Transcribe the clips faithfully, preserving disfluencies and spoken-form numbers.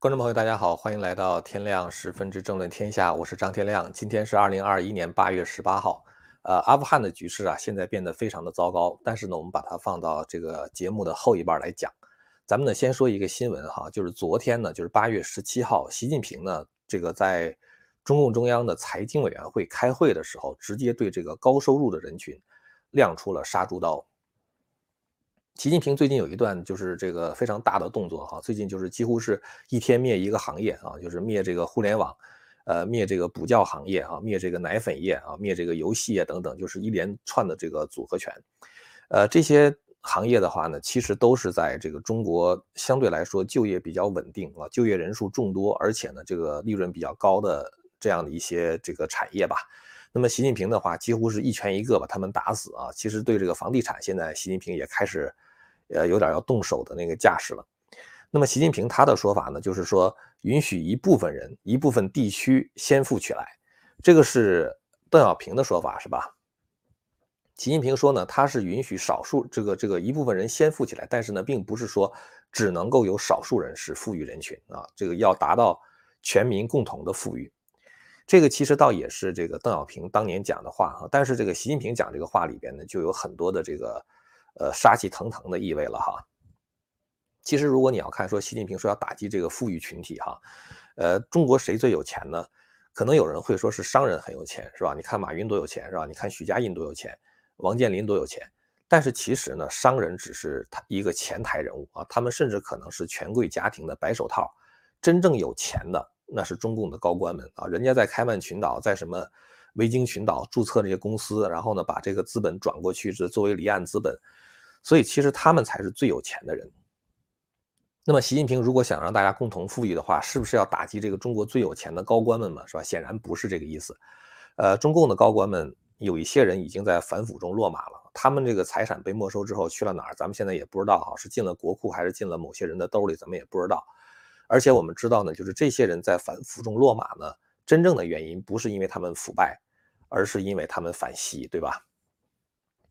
观众朋友大家好，欢迎来到天亮十分之政论天下，我是张天亮。今天是二零二一年八月十八号。呃，阿富汗的局势啊现在变得非常的糟糕，但是呢我们把它放到这个节目的后一半来讲。咱们呢先说一个新闻哈，就是昨天呢就是八月十七号，习近平呢这个在中共中央的财经委员会开会的时候，直接对这个高收入的人群亮出了杀猪刀。习近平最近有一段就是这个非常大的动作哈，最近就是几乎是一天灭一个行业啊，就是灭这个互联网，呃，灭这个补教行业啊，灭这个奶粉业啊，灭这个游戏业等等，就是一连串的这个组合拳。呃，这些行业的话呢，其实都是在这个中国相对来说就业比较稳定啊，就业人数众多，而且呢这个利润比较高的这样的一些这个产业吧。那么习近平的话，几乎是一拳一个把他们打死啊。其实对这个房地产，现在习近平也开始。呃，有点要动手的那个架势了。那么习近平他的说法呢，就是说允许一部分人、一部分地区先富起来，这个是邓小平的说法，是吧？习近平说呢，他是允许少数这个这个一部分人先富起来，但是呢，并不是说只能够有少数人是富裕人群啊，这个要达到全民共同的富裕。这个其实倒也是这个邓小平当年讲的话啊，但是这个习近平讲这个话里边呢，就有很多的这个。呃，杀气腾腾的意味了哈。其实如果你要看说习近平说要打击这个富裕群体哈，呃，中国谁最有钱呢？可能有人会说是商人很有钱，是吧？你看马云多有钱，是吧？你看许家印多有钱，王健林多有钱。但是其实呢，商人只是一个前台人物啊，他们甚至可能是权贵家庭的白手套。真正有钱的那是中共的高官们啊，人家在开曼群岛，在什么维京群岛注册这些公司，然后呢把这个资本转过去，是作为离岸资本。所以其实他们才是最有钱的人。那么习近平如果想让大家共同富裕的话，是不是要打击这个中国最有钱的高官们嘛？是吧？显然不是这个意思。呃，中共的高官们有一些人已经在反腐中落马了，他们这个财产被没收之后去了哪儿，咱们现在也不知道哈，是进了国库还是进了某些人的兜里，咱们也不知道。而且我们知道呢，就是这些人在反腐中落马呢，真正的原因不是因为他们腐败，而是因为他们反习，对吧？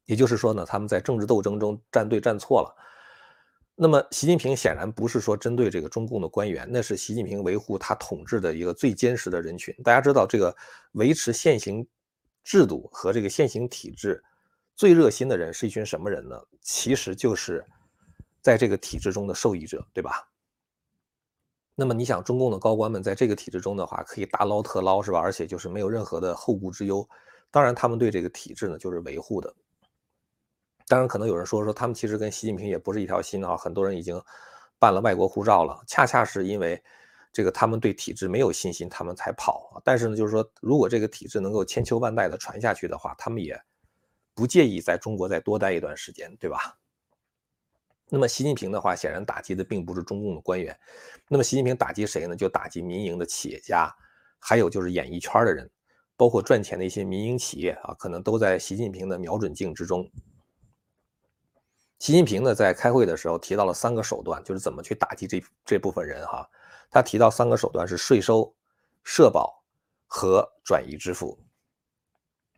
也就是说呢，他们在政治斗争中站对站错了。那么习近平显然不是说针对这个中共的官员，那是习近平维护他统治的一个最坚实的人群。大家知道这个维持现行制度和这个现行体制最热心的人是一群什么人呢？其实就是在这个体制中的受益者，对吧？那么你想中共的高官们在这个体制中的话可以大捞特捞，是吧？而且就是没有任何的后顾之忧。当然他们对这个体制呢就是维护的。当然可能有人说说他们其实跟习近平也不是一条心啊，很多人已经办了外国护照了，恰恰是因为这个他们对体制没有信心，他们才跑啊。但是呢就是说如果这个体制能够千秋万代的传下去的话，他们也不介意在中国再多待一段时间，对吧？那么习近平的话显然打击的并不是中共的官员，那么习近平打击谁呢？就打击民营的企业家，还有就是演艺圈的人，包括赚钱的一些民营企业啊，可能都在习近平的瞄准镜之中。习近平呢在开会的时候提到了三个手段，就是怎么去打击这这部分人哈。他提到三个手段是税收、社保和转移支付。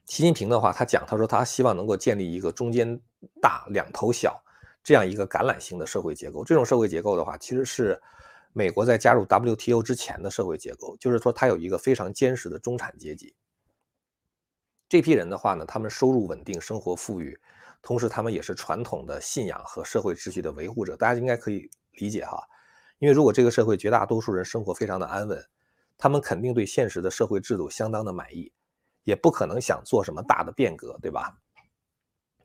习近平的话他讲，他说他希望能够建立一个中间大两头小这样一个橄榄型的社会结构。这种社会结构的话其实是美国在加入 W T O 之前的社会结构，就是说它有一个非常坚实的中产阶级。这批人的话呢，他们收入稳定，生活富裕，同时他们也是传统的信仰和社会秩序的维护者。大家应该可以理解哈，因为如果这个社会绝大多数人生活非常的安稳，他们肯定对现实的社会制度相当的满意，也不可能想做什么大的变革，对吧？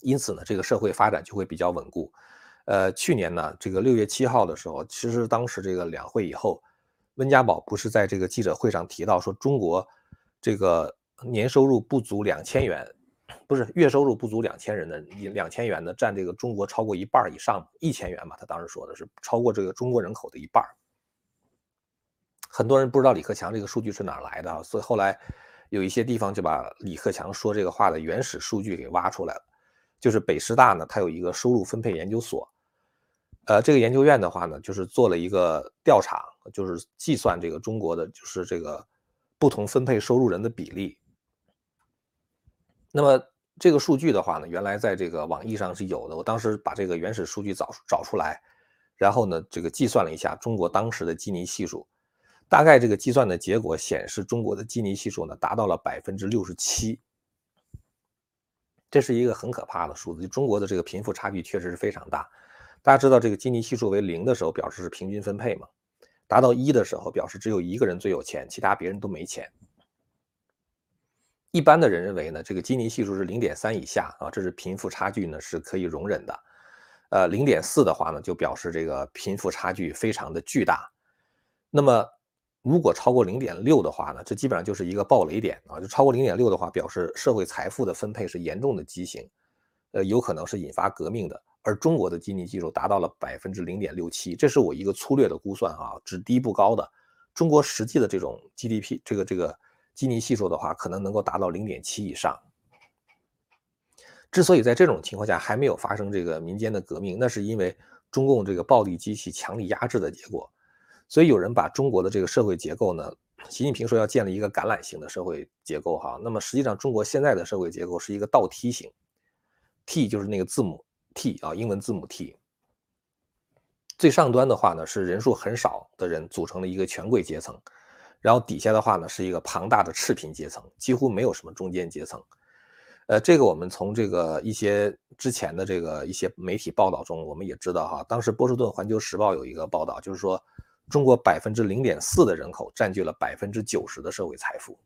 因此呢这个社会发展就会比较稳固。呃，去年呢这个六月七号的时候，其实当时这个两会以后，温家宝不是在这个记者会上提到说中国这个年收入不足两千元，不是月收入不足两千人的两千元的占这个中国超过一半以上，一千元嘛，他当时说的是超过这个中国人口的一半。很多人不知道李克强这个数据是哪来的，所以后来有一些地方就把李克强说这个话的原始数据给挖出来了。就是北师大呢它有一个收入分配研究所，呃，这个研究院的话呢就是做了一个调查，就是计算这个中国的就是这个不同分配收入人的比例。那么这个数据的话呢原来在这个网易上是有的，我当时把这个原始数据找找出来，然后呢这个计算了一下中国当时的基尼系数，大概这个计算的结果显示，中国的基尼系数呢达到了 百分之六十七， 这是一个很可怕的数字。中国的这个贫富差距确实是非常大。大家知道这个基尼系数为零的时候表示是平均分配嘛，达到一的时候表示只有一个人最有钱，其他别人都没钱。一般的人认为呢，这个基尼系数是 零点三 以下啊，这是贫富差距呢是可以容忍的。呃 零点四 的话呢就表示这个贫富差距非常的巨大。那么如果超过 零点六 的话呢，这基本上就是一个暴雷点啊，就超过 零点六 的话表示社会财富的分配是严重的畸形，呃有可能是引发革命的。而中国的基尼系数达到了 百分之零点六七， 这是我一个粗略的估算啊，只低不高的。中国实际的这种 G D P 这个这个基尼系数的话可能能够达到 零点七 以上。之所以在这种情况下还没有发生这个民间的革命，那是因为中共这个暴力机器强力压制的结果。所以有人把中国的这个社会结构呢，习近平说要建立一个橄榄型的社会结构哈，那么实际上中国现在的社会结构是一个倒梯型， T 就是那个字母 T 啊，英文字母 T。 最上端的话呢是人数很少的人组成了一个权贵阶层，然后底下的话呢是一个庞大的赤贫阶层，几乎没有什么中间阶层。呃，这个我们从这个一些之前的这个一些媒体报道中，我们也知道哈，当时波士顿环球时报有一个报道，就是说中国 百分之零点四 的人口占据了 百分之九十 的社会财富。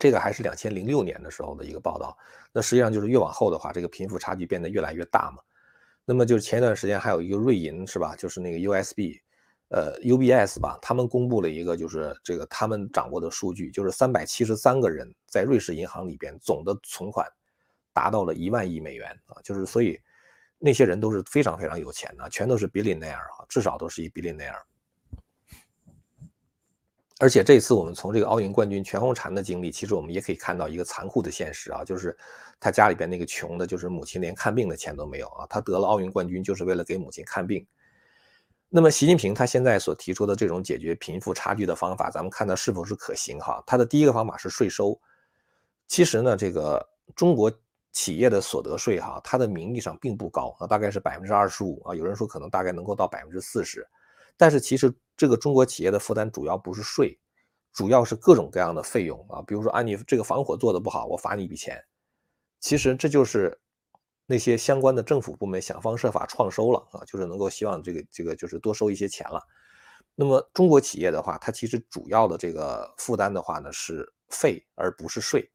这个还是二零零六年的时候的一个报道。那实际上就是越往后的话，这个贫富差距变得越来越大嘛。那么就是前一段时间还有一个瑞银是吧，就是那个 U S B 呃 U B S 吧，他们公布了一个就是这个他们掌握的数据，就是三百七十三个人在瑞士银行里边总的存款达到了一万亿美元啊，就是所以那些人都是非常非常有钱的，全都是 billionaire 啊，至少都是一 billionaire。 而且这次我们从这个奥运冠军全红婵的经历，其实我们也可以看到一个残酷的现实啊，就是他家里边那个穷的，就是母亲连看病的钱都没有啊，他得了奥运冠军就是为了给母亲看病。那么习近平他现在所提出的这种解决贫富差距的方法，咱们看他是否是可行哈。他的第一个方法是税收。其实呢，这个中国企业的所得税哈，它的名义上并不高啊，大概是 百分之二十五 啊，有人说可能大概能够到 百分之四十。 但是其实这个中国企业的负担主要不是税，主要是各种各样的费用啊，比如说啊你这个防火做得不好，我罚你一笔钱。其实这就是那些相关的政府部门想方设法创收了啊，就是能够希望这个这个就是多收一些钱了。那么中国企业的话，它其实主要的这个负担的话呢是费而不是税。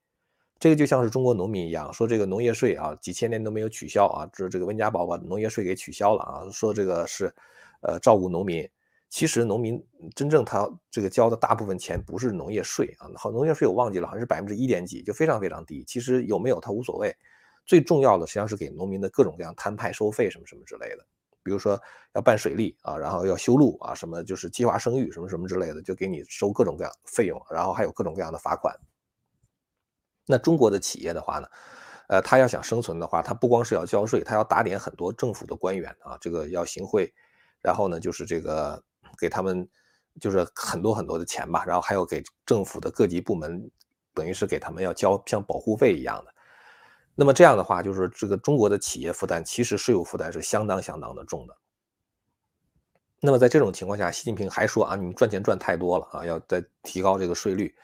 这个就像是中国农民一样，说这个农业税啊几千年都没有取消啊，这这个温家宝把农业税给取消了啊，说这个是呃照顾农民。其实农民真正他这个交的大部分钱不是农业税啊，好，农业税我忘记了，好像是 百分之一点几，就非常非常低。其实有没有它无所谓。最重要的实际上是给农民的各种各样摊派收费什么什么之类的，比如说要办水利啊，然后要修路啊，什么就是计划生育什么什么之类的，就给你收各种各样费用，然后还有各种各样的罚款。那中国的企业的话呢，呃，他要想生存的话，他不光是要交税，他要打点很多政府的官员啊，这个要行贿，然后呢就是这个给他们就是很多很多的钱吧，然后还有给政府的各级部门，等于是给他们要交像保护费一样的。那么这样的话，就是这个中国的企业负担，其实税务负担是相当相当的重的。那么在这种情况下，习近平还说啊，你们赚钱赚太多了啊，要再提高这个税率。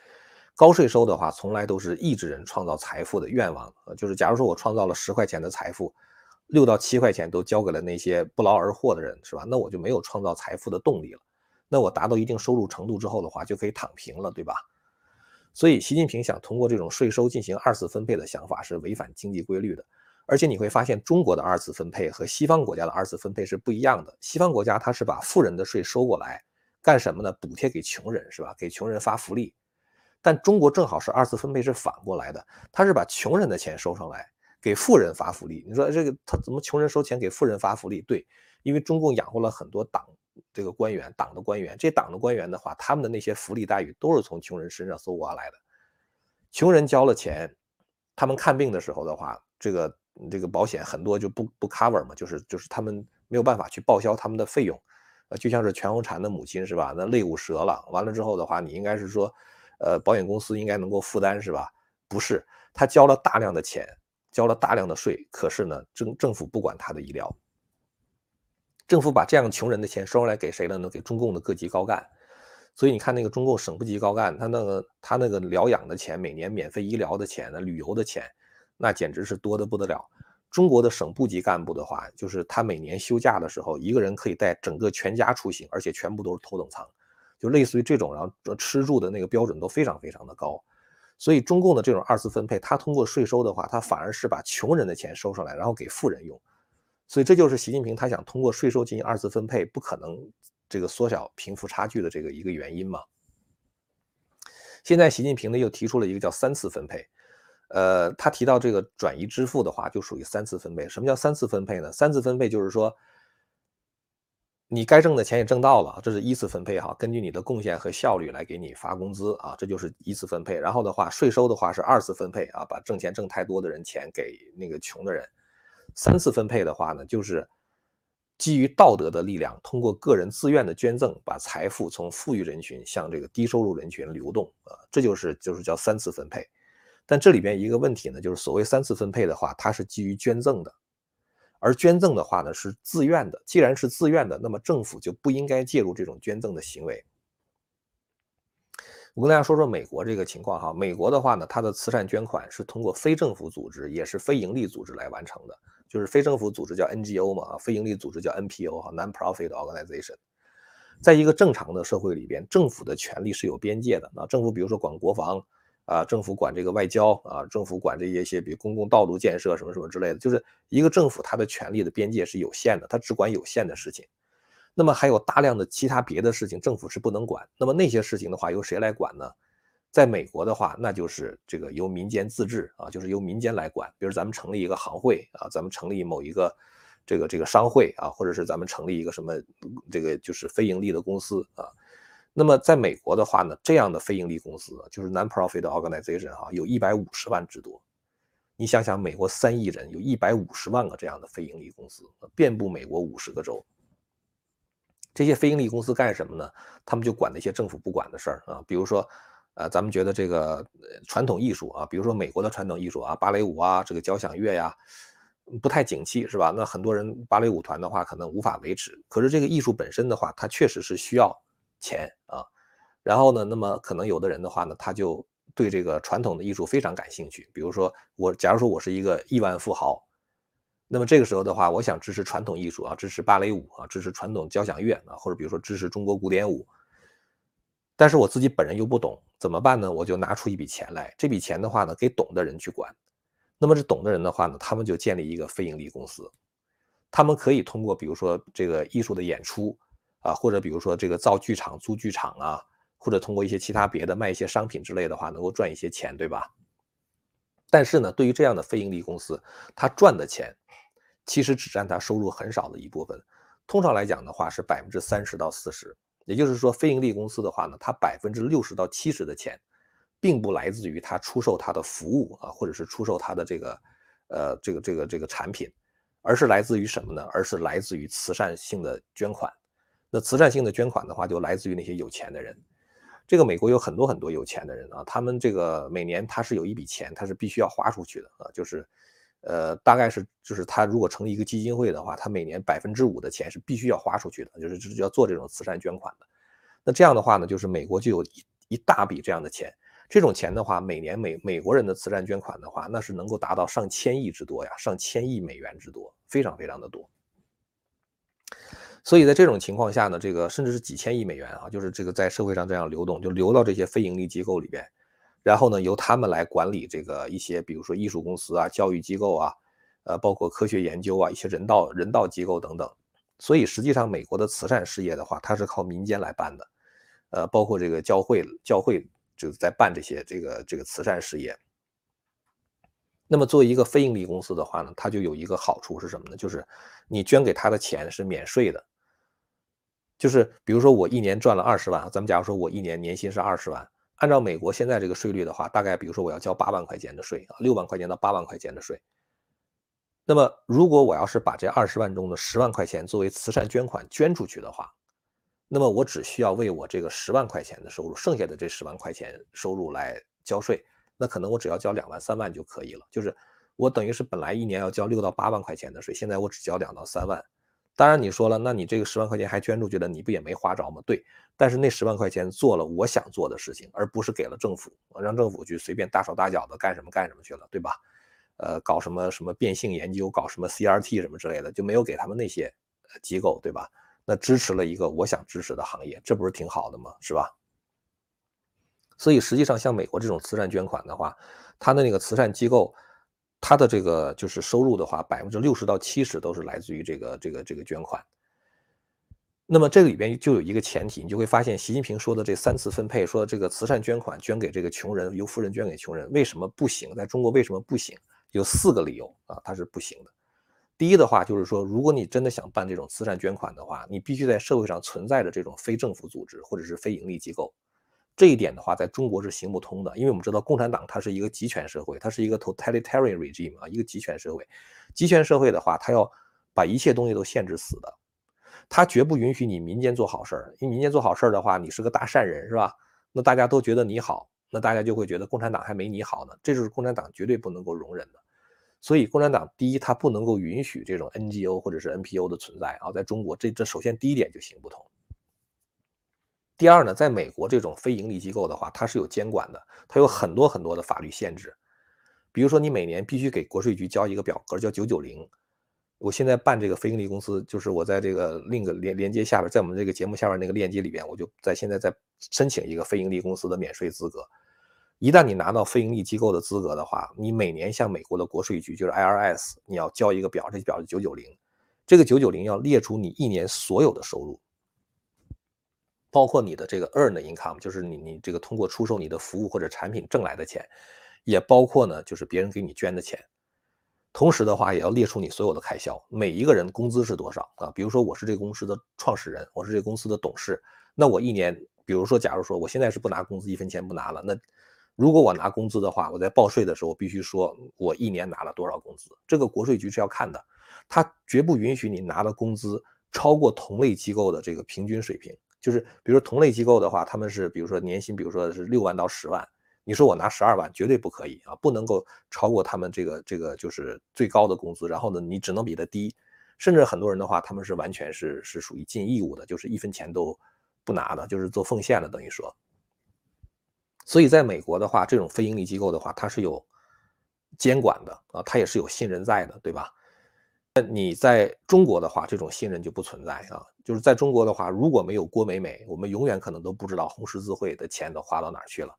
高税收的话，从来都是抑制人创造财富的愿望，就是假如说我创造了十块钱的财富，六到七块钱都交给了那些不劳而获的人，是吧？那我就没有创造财富的动力了。那我达到一定收入程度之后的话，就可以躺平了，对吧？所以习近平想通过这种税收进行二次分配的想法是违反经济规律的。而且你会发现中国的二次分配和西方国家的二次分配是不一样的。西方国家它是把富人的税收过来干什么呢？补贴给穷人，是吧？给穷人发福利。但中国正好是二次分配是反过来的，它是把穷人的钱收上来给富人发福利。你说这个他怎么穷人收钱给富人发福利？对，因为中共养活了很多党这个官员，党的官员，这党的官员的话，他们的那些福利待遇都是从穷人身上搜刮来的。穷人交了钱，他们看病的时候的话，这个这个保险很多就不不 cover 嘛，就是就是他们没有办法去报销他们的费用。呃，就像是全红婵的母亲是吧？那肋骨折了，完了之后的话，你应该是说，呃，保险公司应该能够负担是吧？不是，他交了大量的钱，交了大量的税，可是呢，政政府不管他的医疗。政府把这样穷人的钱收上来给谁了呢？给中共的各级高干。所以你看那个中共省部级高干，他那个他那个疗养的钱，每年免费医疗的钱呢，旅游的钱，那简直是多得不得了。中国的省部级干部的话，就是他每年休假的时候，一个人可以带整个全家出行，而且全部都是头等舱，就类似于这种，然后吃住的那个标准都非常非常的高。所以中共的这种二次分配，他通过税收的话，他反而是把穷人的钱收上来，然后给富人用。所以这就是习近平他想通过税收进行二次分配，不可能这个缩小贫富差距的这个一个原因嘛。现在习近平呢又提出了一个叫三次分配，呃，他提到这个转移支付的话，就属于三次分配。什么叫三次分配呢？三次分配就是说，你该挣的钱也挣到了，这是一次分配哈，根据你的贡献和效率来给你发工资啊，这就是一次分配。然后的话，税收的话是二次分配啊，把挣钱挣太多的人钱给那个穷的人。三次分配的话呢，就是基于道德的力量，通过个人自愿的捐赠，把财富从富裕人群向这个低收入人群流动啊，这就是就是叫三次分配。但这里边一个问题呢，就是所谓三次分配的话，它是基于捐赠的。而捐赠的话呢是自愿的，既然是自愿的，那么政府就不应该介入这种捐赠的行为。我跟大家说说美国这个情况哈，美国的话呢，它的慈善捐款是通过非政府组织，也是非盈利组织来完成的，就是非政府组织叫 N G O 嘛，非盈利组织叫 N P O 哈 （Non-Profit Organization）。在一个正常的社会里边，政府的权力是有边界的，那政府比如说管国防啊，政府管这个外交啊，政府管这一些比如公共道路建设什么什么之类的，就是一个政府它的权力的边界是有限的，它只管有限的事情。那么还有大量的其他别的事情政府是不能管，那么那些事情的话由谁来管呢？在美国的话，那就是这个由民间自治啊，就是由民间来管。比如咱们成立一个行会啊，咱们成立某一个这个这个商会啊，或者是咱们成立一个什么这个就是非盈利的公司啊。那么在美国的话呢，这样的非盈利公司就是 non-profit organization 哈，有一百五十万之多。你想想，美国三亿人，有一百五十万个这样的非盈利公司，遍布美国五十个州。这些非盈利公司干什么呢？他们就管那些政府不管的事儿啊，比如说，呃，咱们觉得这个传统艺术啊，比如说美国的传统艺术啊，芭蕾舞啊，这个交响乐呀，不太景气是吧？那很多人芭蕾舞团的话可能无法维持，可是这个艺术本身的话，它确实是需要钱啊，然后呢，那么可能有的人的话呢，他就对这个传统的艺术非常感兴趣。比如说我，假如说我是一个亿万富豪，那么这个时候的话，我想支持传统艺术啊，支持芭蕾舞啊，支持传统交响乐啊，或者比如说支持中国古典舞。但是我自己本人又不懂，怎么办呢？我就拿出一笔钱来，这笔钱的话呢，给懂的人去管。那么这懂的人的话呢，他们就建立一个非盈利公司，他们可以通过比如说这个艺术的演出。啊，或者比如说这个造剧场、租剧场啊，或者通过一些其他别的卖一些商品之类的话，能够赚一些钱，对吧？但是呢，对于这样的非盈利公司，它赚的钱其实只占它收入很少的一部分，通常来讲的话是 百分之三十到四十， 也就是说非盈利公司的话呢，它 百分之六十到七十 的钱并不来自于它出售它的服务啊，或者是出售它的这个呃这个这个这个产品，而是来自于什么呢？而是来自于慈善性的捐款。那慈善性的捐款的话，就来自于那些有钱的人。这个美国有很多很多有钱的人啊，他们这个每年他是有一笔钱，他是必须要花出去的啊，就是，呃，大概是就是他如果成立一个基金会的话，他每年百分之五的钱是必须要花出去的，就是就是要做这种慈善捐款的。那这样的话呢，就是美国就有一一大笔这样的钱，这种钱的话，每年美美国人的慈善捐款的话，那是能够达到上千亿之多呀，上千亿美元之多，非常非常的多。所以在这种情况下呢，这个甚至是几千亿美元啊，就是这个在社会上这样流动，就流到这些非盈利机构里边，然后呢，由他们来管理这个一些，比如说艺术公司啊、教育机构啊，呃，包括科学研究啊、一些人道人道机构等等。所以实际上，美国的慈善事业的话，它是靠民间来办的，呃，包括这个教会教会就是在办这些这个这个慈善事业。那么作为一个非盈利公司的话呢，它就有一个好处是什么呢？就是你捐给他的钱是免税的。就是比如说我一年赚了二十万，咱们假如说我一年年薪是二十万，按照美国现在这个税率的话，大概比如说我要交八万块钱的税啊，六万块钱到八万块钱的税。那么如果我要是把这二十万中的十万块钱作为慈善捐款捐出去的话，那么我只需要为我这个十万块钱的收入，剩下的这十万块钱收入来交税，那可能我只要交两万三万就可以了。就是我等于是本来一年要交六到八万块钱的税，现在我只交两到三万。当然你说了，那你这个十万块钱还捐出去了，你不也没花着吗？对，但是那十万块钱做了我想做的事情，而不是给了政府，让政府去随便大手大脚的干什么干什么去了，对吧？呃，搞什么什么变性研究，搞什么 C R T 什么之类的，就没有给他们那些机构，对吧？那支持了一个我想支持的行业，这不是挺好的吗？是吧？所以实际上像美国这种慈善捐款的话，它的那个慈善机构，它的这个就是收入的话，百分之六十到七十都是来自于这个这个这个捐款。那么这个里边就有一个前提，你就会发现习近平说的这三次分配，说这个慈善捐款捐给这个穷人，由富人捐给穷人，为什么不行？在中国为什么不行？有四个理由啊，它是不行的。第一的话就是说，如果你真的想办这种慈善捐款的话，你必须在社会上存在着这种非政府组织或者是非盈利机构。这一点的话在中国是行不通的，因为我们知道共产党它是一个集权社会，它是一个 totalitarian regime 啊，一个集权社会。集权社会的话，它要把一切东西都限制死的，它绝不允许你民间做好事儿。因为民间做好事儿的话，你是个大善人，是吧？那大家都觉得你好，那大家就会觉得共产党还没你好呢，这就是共产党绝对不能够容忍的。所以共产党第一，它不能够允许这种 N G O 或者是 N P O 的存在啊，在中国这这首先第一点就行不通。第二呢，在美国这种非盈利机构的话，它是有监管的，它有很多很多的法律限制。比如说你每年必须给国税局交一个表格叫九九零。我现在办这个非盈利公司，就是我在这个另一个连连接下边，在我们这个节目下边那个链接里边，我就在现在在申请一个非盈利公司的免税资格。一旦你拿到非盈利机构的资格的话，你每年向美国的国税局，就是 I R S， 你要交一个表，这表是九九零，这个九九零要列出你一年所有的收入，包括你的这个 earned income， 就是你你这个通过出售你的服务或者产品挣来的钱，也包括呢就是别人给你捐的钱。同时的话也要列出你所有的开销，每一个人工资是多少啊？比如说我是这个公司的创始人，我是这个公司的董事，那我一年，比如说假如说我现在是不拿工资，一分钱不拿了，那如果我拿工资的话，我在报税的时候我必须说我一年拿了多少工资，这个国税局是要看的，他绝不允许你拿的工资超过同类机构的这个平均水平。就是比如说同类机构的话，他们是比如说年薪比如说是六万到十万，你说我拿十二万绝对不可以啊，不能够超过他们这个这个就是最高的工资，然后呢你只能比他低，甚至很多人的话他们是完全是是属于尽义务的，就是一分钱都不拿的，就是做奉献了等于说。所以在美国的话，这种非盈利机构的话，它是有监管的啊，它也是有信任在的，对吧？那你在中国的话，这种信任就不存在啊。就是在中国的话，如果没有郭美美，我们永远可能都不知道红十字会的钱都花到哪儿去了。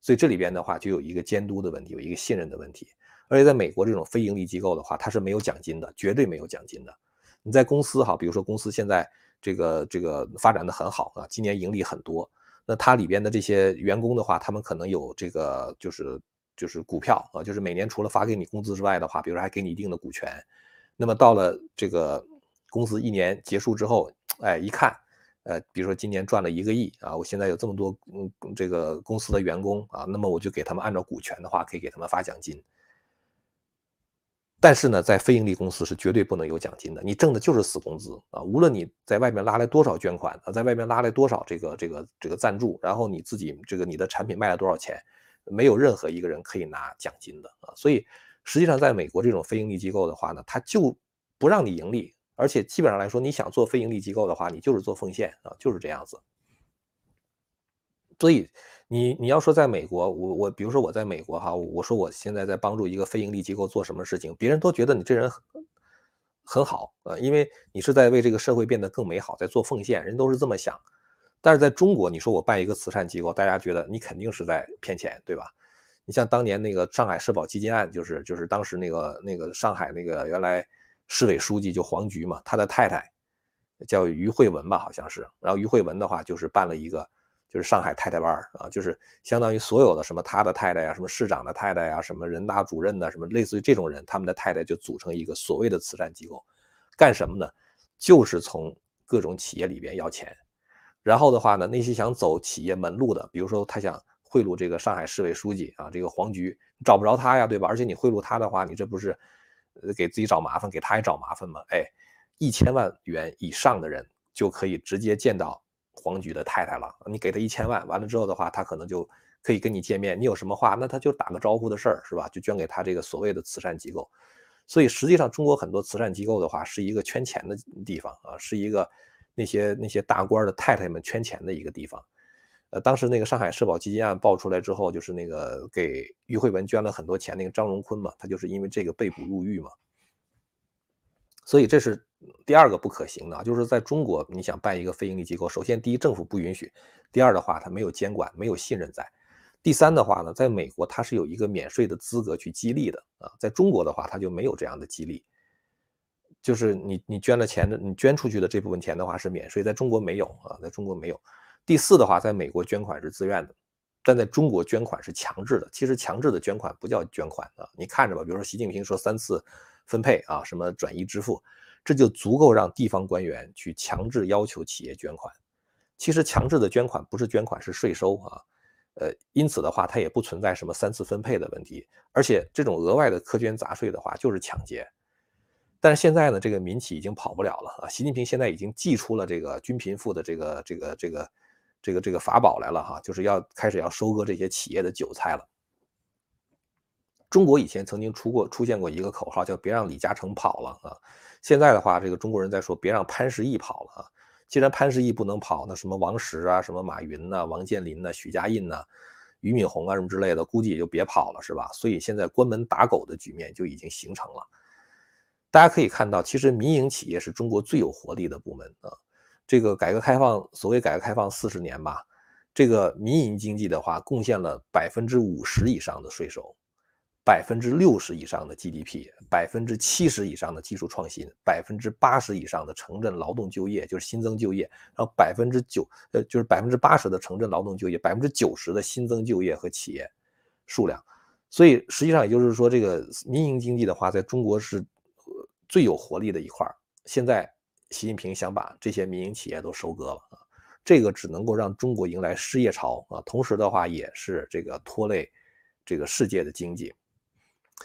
所以这里边的话，就有一个监督的问题，有一个信任的问题。而且在美国这种非盈利机构的话，它是没有奖金的，绝对没有奖金的。你在公司哈，比如说公司现在这个这个发展的很好啊，今年盈利很多。那它里边的这些员工的话，他们可能有这个就是就是股票啊，就是每年除了发给你工资之外的话，比如说还给你一定的股权。那么到了这个公司一年结束之后，哎，一看，呃，比如说今年赚了一个亿啊，我现在有这么多嗯这个公司的员工啊，那么我就给他们按照股权的话，可以给他们发奖金。但是呢，在非盈利公司是绝对不能有奖金的，你挣的就是死工资啊！无论你在外面拉来多少捐款啊，在外面拉来多少这个这个这个赞助，然后你自己这个你的产品卖了多少钱，没有任何一个人可以拿奖金的啊！所以实际上在美国这种非盈利机构的话呢，它就不让你盈利，而且基本上来说，你想做非盈利机构的话，你就是做奉献啊，就是这样子。所以你你要说在美国，我我比如说我在美国哈，我说我现在在帮助一个非盈利机构做什么事情，别人都觉得你这人很很好啊，因为你是在为这个社会变得更美好，在做奉献，人都是这么想。但是在中国，你说我办一个慈善机构，大家觉得你肯定是在骗钱，对吧？你像当年那个上海社保基金案，就是就是当时那个那个上海那个原来市委书记就黄菊嘛，他的太太叫于慧文吧，好像是，然后于慧文的话就是办了一个。就是上海太太班啊，就是相当于所有的什么他的太太呀、啊，什么市长的太太呀、啊，什么人大主任呐、啊，什么类似于这种人，他们的太太就组成一个所谓的慈善机构，干什么呢？就是从各种企业里边要钱，然后的话呢，那些想走企业门路的，比如说他想贿赂这个上海市委书记啊，这个黄菊，找不着他呀，对吧？而且你贿赂他的话，你这不是给自己找麻烦，给他也找麻烦吗？哎，一千万元以上的人就可以直接见到黄菊的太太了，你给他一千万，完了之后的话，他可能就可以跟你见面，你有什么话，那他就打个招呼的事儿，是吧？就捐给他这个所谓的慈善机构。所以实际上中国很多慈善机构的话是一个圈钱的地方啊，是一个那些那些大官的太太们圈钱的一个地方。呃，当时那个上海社保基金案爆出来之后，就是那个给于慧文捐了很多钱那个张荣坤嘛，他就是因为这个被捕入狱嘛。所以这是第二个不可行的，就是在中国你想办一个非盈利机构，首先第一政府不允许，第二的话它没有监管，没有信任在，第三的话呢，在美国它是有一个免税的资格去激励的啊，在中国的话它就没有这样的激励，就是你你捐了钱的，你捐出去的这部分钱的话是免税，在中国没有啊，在中国没有。第四的话，在美国捐款是自愿的，但在中国捐款是强制的。其实强制的捐款不叫捐款啊，你看着吧，比如说习近平说三次分配啊，什么转移支付，这就足够让地方官员去强制要求企业捐款。其实强制的捐款不是捐款，是税收啊。呃，因此的话，它也不存在什么三次分配的问题，而且这种额外的苛捐杂税的话，就是抢劫。但是现在呢，这个民企已经跑不了了啊！习近平现在已经祭出了这个均贫富的这个这个这个这个这个法宝来了哈，就是要开始要收割这些企业的韭菜了。中国以前曾经出过出现过一个口号，叫“别让李嘉诚跑了”啊。现在的话，这个中国人在说“别让潘石屹跑了”啊。既然潘石屹不能跑，那什么王石啊、什么马云呐、王健林呐、许家印呐、俞敏洪啊什么之类的，估计也就别跑了，是吧？所以现在关门打狗的局面就已经形成了。大家可以看到，其实民营企业是中国最有活力的部门啊。这个改革开放，所谓改革开放四十年吧，这个民营经济的话，贡献了百分之五十以上的税收，百分之六十以上的 G D P， 百分之七十以上的技术创新，百分之八十以上的城镇劳动就业，就是新增就业，然后百分之九，呃，就是百分之八十的城镇劳动就业，百分之九十的新增就业和企业数量。所以实际上也就是说，这个民营经济的话，在中国是最有活力的一块。现在习近平想把这些民营企业都收割了啊，这个只能够让中国迎来失业潮啊，同时的话也是这个拖累这个世界的经济。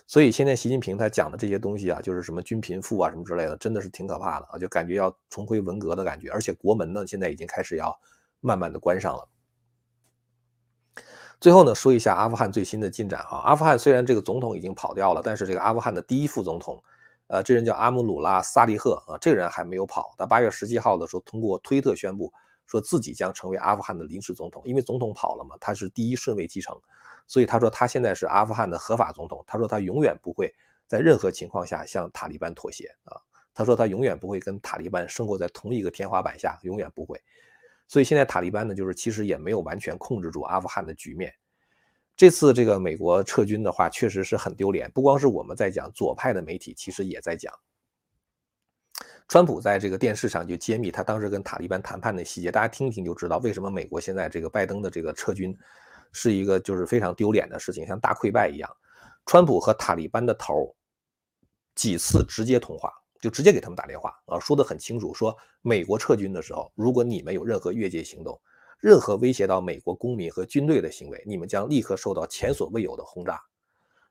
所以现在习近平他讲的这些东西啊，就是什么均贫富啊什么之类的，真的是挺可怕的啊，就感觉要重回文革的感觉。而且国门呢，现在已经开始要慢慢的关上了。最后呢，说一下阿富汗最新的进展啊。阿富汗虽然这个总统已经跑掉了，但是这个阿富汗的第一副总统，呃，这人叫阿姆鲁拉·萨利赫啊，这个人还没有跑。他八月十七号的时候，通过推特宣布说自己将成为阿富汗的临时总统，因为总统跑了嘛，他是第一顺位继承。所以他说他现在是阿富汗的合法总统，他说他永远不会在任何情况下向塔利班妥协啊，他说他永远不会跟塔利班生活在同一个天花板下，永远不会。所以现在塔利班呢，就是其实也没有完全控制住阿富汗的局面。这次这个美国撤军的话确实是很丢脸，不光是我们在讲，左派的媒体其实也在讲。川普在这个电视上就揭秘他当时跟塔利班谈判的细节，大家听听就知道为什么美国现在这个拜登的这个撤军是一个就是非常丢脸的事情，像大溃败一样。川普和塔利班的头几次直接通话，就直接给他们打电话啊，说得很清楚，说美国撤军的时候，如果你们有任何越界行动，任何威胁到美国公民和军队的行为，你们将立刻受到前所未有的轰炸。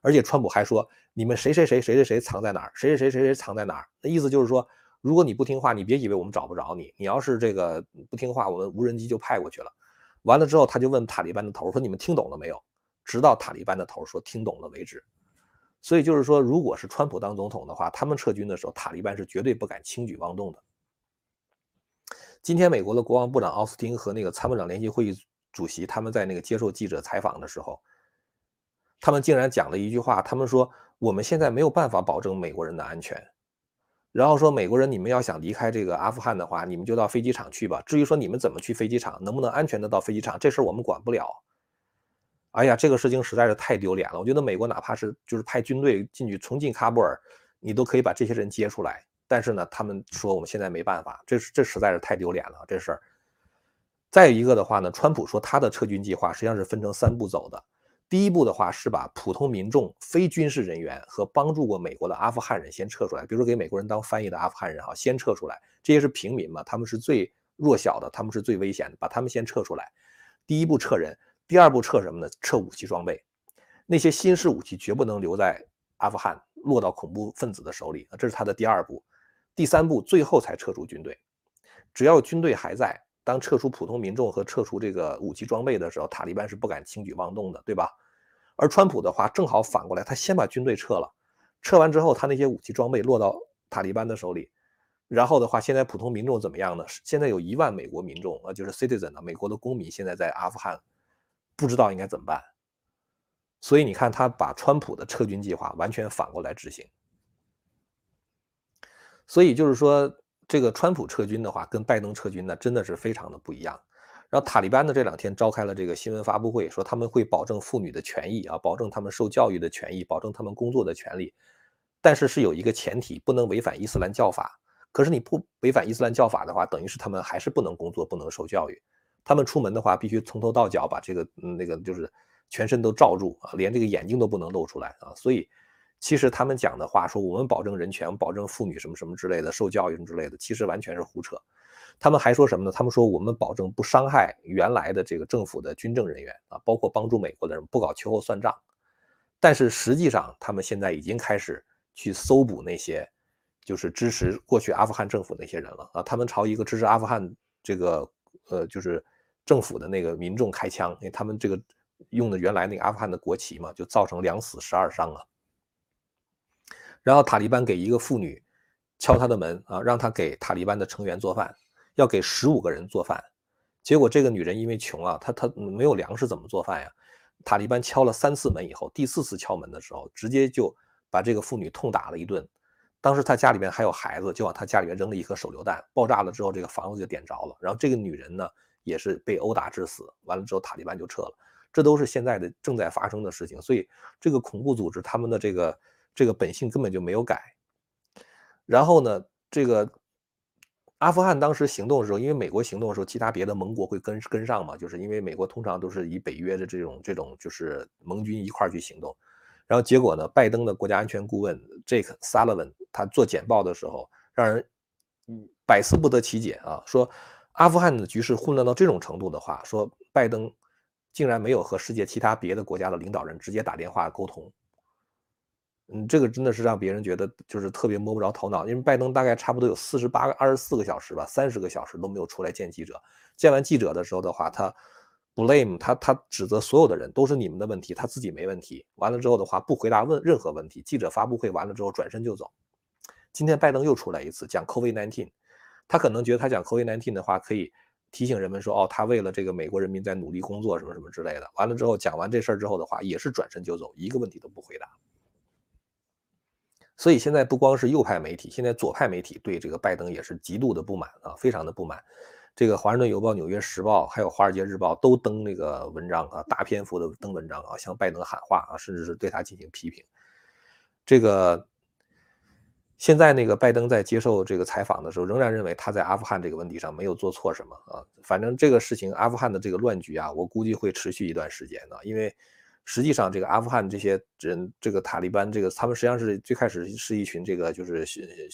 而且川普还说，你们谁谁谁谁谁谁藏在哪儿，谁谁谁谁谁藏在哪儿，那意思就是说，如果你不听话，你别以为我们找不着你，你要是这个不听话，我们无人机就派过去了。完了之后，他就问塔利班的头说，你们听懂了没有？直到塔利班的头说听懂了为止。所以就是说，如果是川普当总统的话，他们撤军的时候，塔利班是绝对不敢轻举妄动的。今天美国的国防部长奥斯汀和那个参谋长联席会议主席，他们在那个接受记者采访的时候，他们竟然讲了一句话，他们说我们现在没有办法保证美国人的安全，然后说美国人，你们要想离开这个阿富汗的话，你们就到飞机场去吧，至于说你们怎么去飞机场，能不能安全的到飞机场，这事我们管不了。哎呀，这个事情实在是太丢脸了。我觉得美国哪怕是就是派军队进去重进喀布尔，你都可以把这些人接出来，但是呢他们说我们现在没办法，这这实在是太丢脸了这事儿。再有一个的话呢，川普说他的撤军计划实际上是分成三步走的。第一步的话是把普通民众、非军事人员和帮助过美国的阿富汗人先撤出来，比如说给美国人当翻译的阿富汗人啊，先撤出来，这些是平民嘛，他们是最弱小的，他们是最危险的，把他们先撤出来。第一步撤人，第二步撤什么呢？撤武器装备，那些新式武器绝不能留在阿富汗，落到恐怖分子的手里，这是他的第二步。第三步，最后才撤出军队。只要军队还在，当撤出普通民众和撤出这个武器装备的时候，塔利班是不敢轻举妄动的，对吧？而川普的话正好反过来，他先把军队撤了，撤完之后他那些武器装备落到塔利班的手里，然后的话现在普通民众怎么样呢？现在有一万美国民众啊，就是 citizen 呢，美国的公民现在在阿富汗不知道应该怎么办。所以你看他把川普的撤军计划完全反过来执行。所以就是说这个川普撤军的话跟拜登撤军呢真的是非常的不一样。然后塔利班呢这两天召开了这个新闻发布会，说他们会保证妇女的权益啊，保证他们受教育的权益，保证他们工作的权利，但是是有一个前提，不能违反伊斯兰教法。可是你不违反伊斯兰教法的话，等于是他们还是不能工作，不能受教育。他们出门的话必须从头到脚把这个、嗯、那个就是全身都罩住啊，连这个眼睛都不能露出来啊。所以其实他们讲的话说我们保证人权，保证妇女什么什么之类的，受教育什么之类的，其实完全是胡扯。他们还说什么呢？他们说我们保证不伤害原来的这个政府的军政人员啊，包括帮助美国的人，不搞秋后算账。但是实际上他们现在已经开始去搜捕那些就是支持过去阿富汗政府那些人了啊，他们朝一个支持阿富汗这个呃就是政府的那个民众开枪，因为他们这个用的原来那个阿富汗的国旗嘛，就造成两死十二伤了。然后塔利班给一个妇女敲她的门啊，让她给塔利班的成员做饭，要给十五个人做饭。结果这个女人因为穷啊，她她没有粮食怎么做饭呀？塔利班敲了三次门以后，第四次敲门的时候，直接就把这个妇女痛打了一顿。当时她家里面还有孩子，就往她家里面扔了一颗手榴弹，爆炸了之后这个房子就点着了。然后这个女人呢也是被殴打致死，完了之后塔利班就撤了。这都是现在的正在发生的事情，所以这个恐怖组织他们的这个这个本性根本就没有改。然后呢，这个阿富汗当时行动的时候，因为美国行动的时候，其他别的盟国会跟跟上嘛，就是因为美国通常都是以北约的这种这种就是盟军一块去行动。然后结果呢，拜登的国家安全顾问 Jake Sullivan 他做简报的时候，让人百思不得其解啊，说阿富汗的局势混乱到这种程度的话，说拜登竟然没有和世界其他别的国家的领导人直接打电话沟通，嗯，这个真的是让别人觉得就是特别摸不着头脑。因为拜登大概差不多有四十八、二十四个小时吧，三十个小时都没有出来见记者。见完记者的时候的话，他 blame 他他指责所有的人都是你们的问题，他自己没问题。完了之后的话，不回答问任何问题。记者发布会完了之后，转身就走。今天拜登又出来一次讲 COVID 十九， 他可能觉得他讲 COVID 十九 的话可以提醒人们说，哦，他为了这个美国人民在努力工作什么什么之类的。完了之后讲完这事儿之后的话，也是转身就走，一个问题都不回答。所以现在不光是右派媒体，现在左派媒体对这个拜登也是极度的不满啊，非常的不满。这个《华盛顿邮报》、《纽约时报》还有《华尔街日报》都登那个文章啊，大篇幅的登文章啊，向拜登喊话啊，甚至是对他进行批评。这个现在那个拜登在接受这个采访的时候，仍然认为他在阿富汗这个问题上没有做错什么啊。反正这个事情，阿富汗的这个乱局啊，我估计会持续一段时间的，因为实际上这个阿富汗这些人，这个塔利班，这个他们实际上是最开始是一群这个就是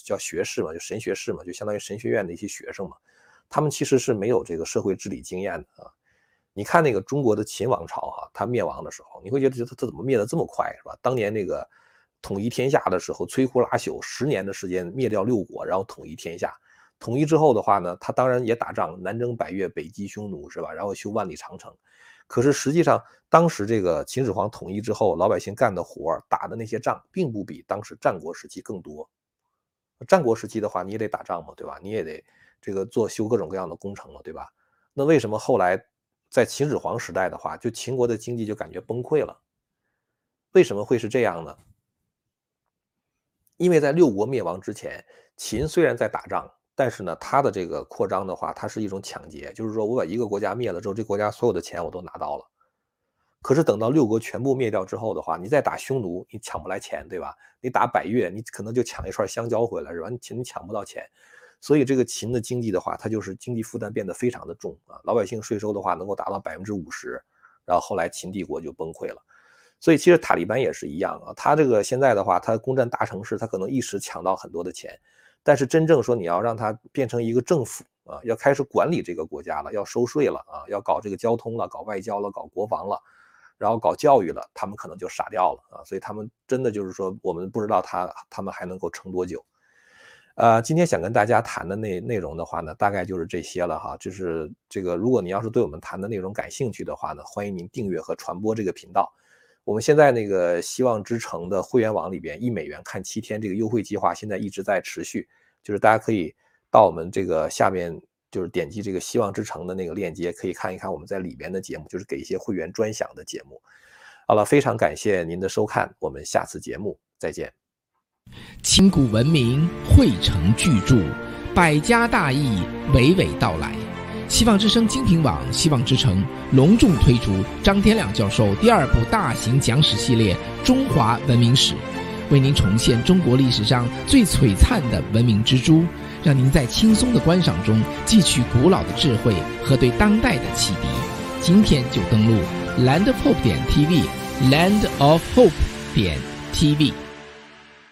叫学士嘛，就神学士嘛，就相当于神学院的一些学生嘛，他们其实是没有这个社会治理经验的啊。你看那个中国的秦王朝啊，他灭亡的时候，你会觉得他怎么灭得这么快，是吧？当年那个统一天下的时候，摧枯拉朽，十年的时间灭掉六国，然后统一天下。统一之后的话呢，他当然也打仗，南征百越，北击匈奴，是吧？然后修万里长城。可是实际上，当时这个秦始皇统一之后，老百姓干的活儿、打的那些仗，并不比当时战国时期更多。战国时期的话，你也得打仗嘛，对吧？你也得这个做修各种各样的工程嘛，对吧？那为什么后来在秦始皇时代的话，就秦国的经济就感觉崩溃了？为什么会是这样呢？因为在六国灭亡之前，秦虽然在打仗，但是呢，它的这个扩张的话，它是一种抢劫，就是说我把一个国家灭了之后，这国家所有的钱我都拿到了。可是等到六国全部灭掉之后的话，你再打匈奴，你抢不来钱，对吧？你打百越，你可能就抢一串香蕉回来，是吧？你你抢不到钱，所以这个秦的经济的话，它就是经济负担变得非常的重啊，老百姓税收的话能够达到百分之五十，然后后来秦帝国就崩溃了。所以其实塔利班也是一样啊，他这个现在的话，他攻占大城市，他可能一时抢到很多的钱，但是真正说你要让他变成一个政府啊，要开始管理这个国家了，要收税了啊，要搞这个交通了，搞外交了，搞国防了，然后搞教育了，他们可能就傻掉了啊。所以他们真的就是说，我们不知道他他们还能够撑多久。呃，今天想跟大家谈的内内容的话呢，大概就是这些了哈。就是这个，如果你要是对我们谈的内容感兴趣的话呢，欢迎您订阅和传播这个频道。我们现在那个希望之城的会员网里边，一美元看七天这个优惠计划现在一直在持续，就是大家可以到我们这个下面，就是点击这个希望之城的那个链接，可以看一看我们在里边的节目，就是给一些会员专享的节目。好了，非常感谢您的收看，我们下次节目再见。千古文明汇成巨著，百家大义娓娓道来。希望之声精品网、希望之城隆重推出张天亮教授第二部大型讲史系列《中华文明史》，为您重现中国历史上最璀璨的文明之珠，让您在轻松的观赏中汲取古老的智慧和对当代的启迪。今天就登录 Land of Hope 点 T V，Land of Hope 点 T V。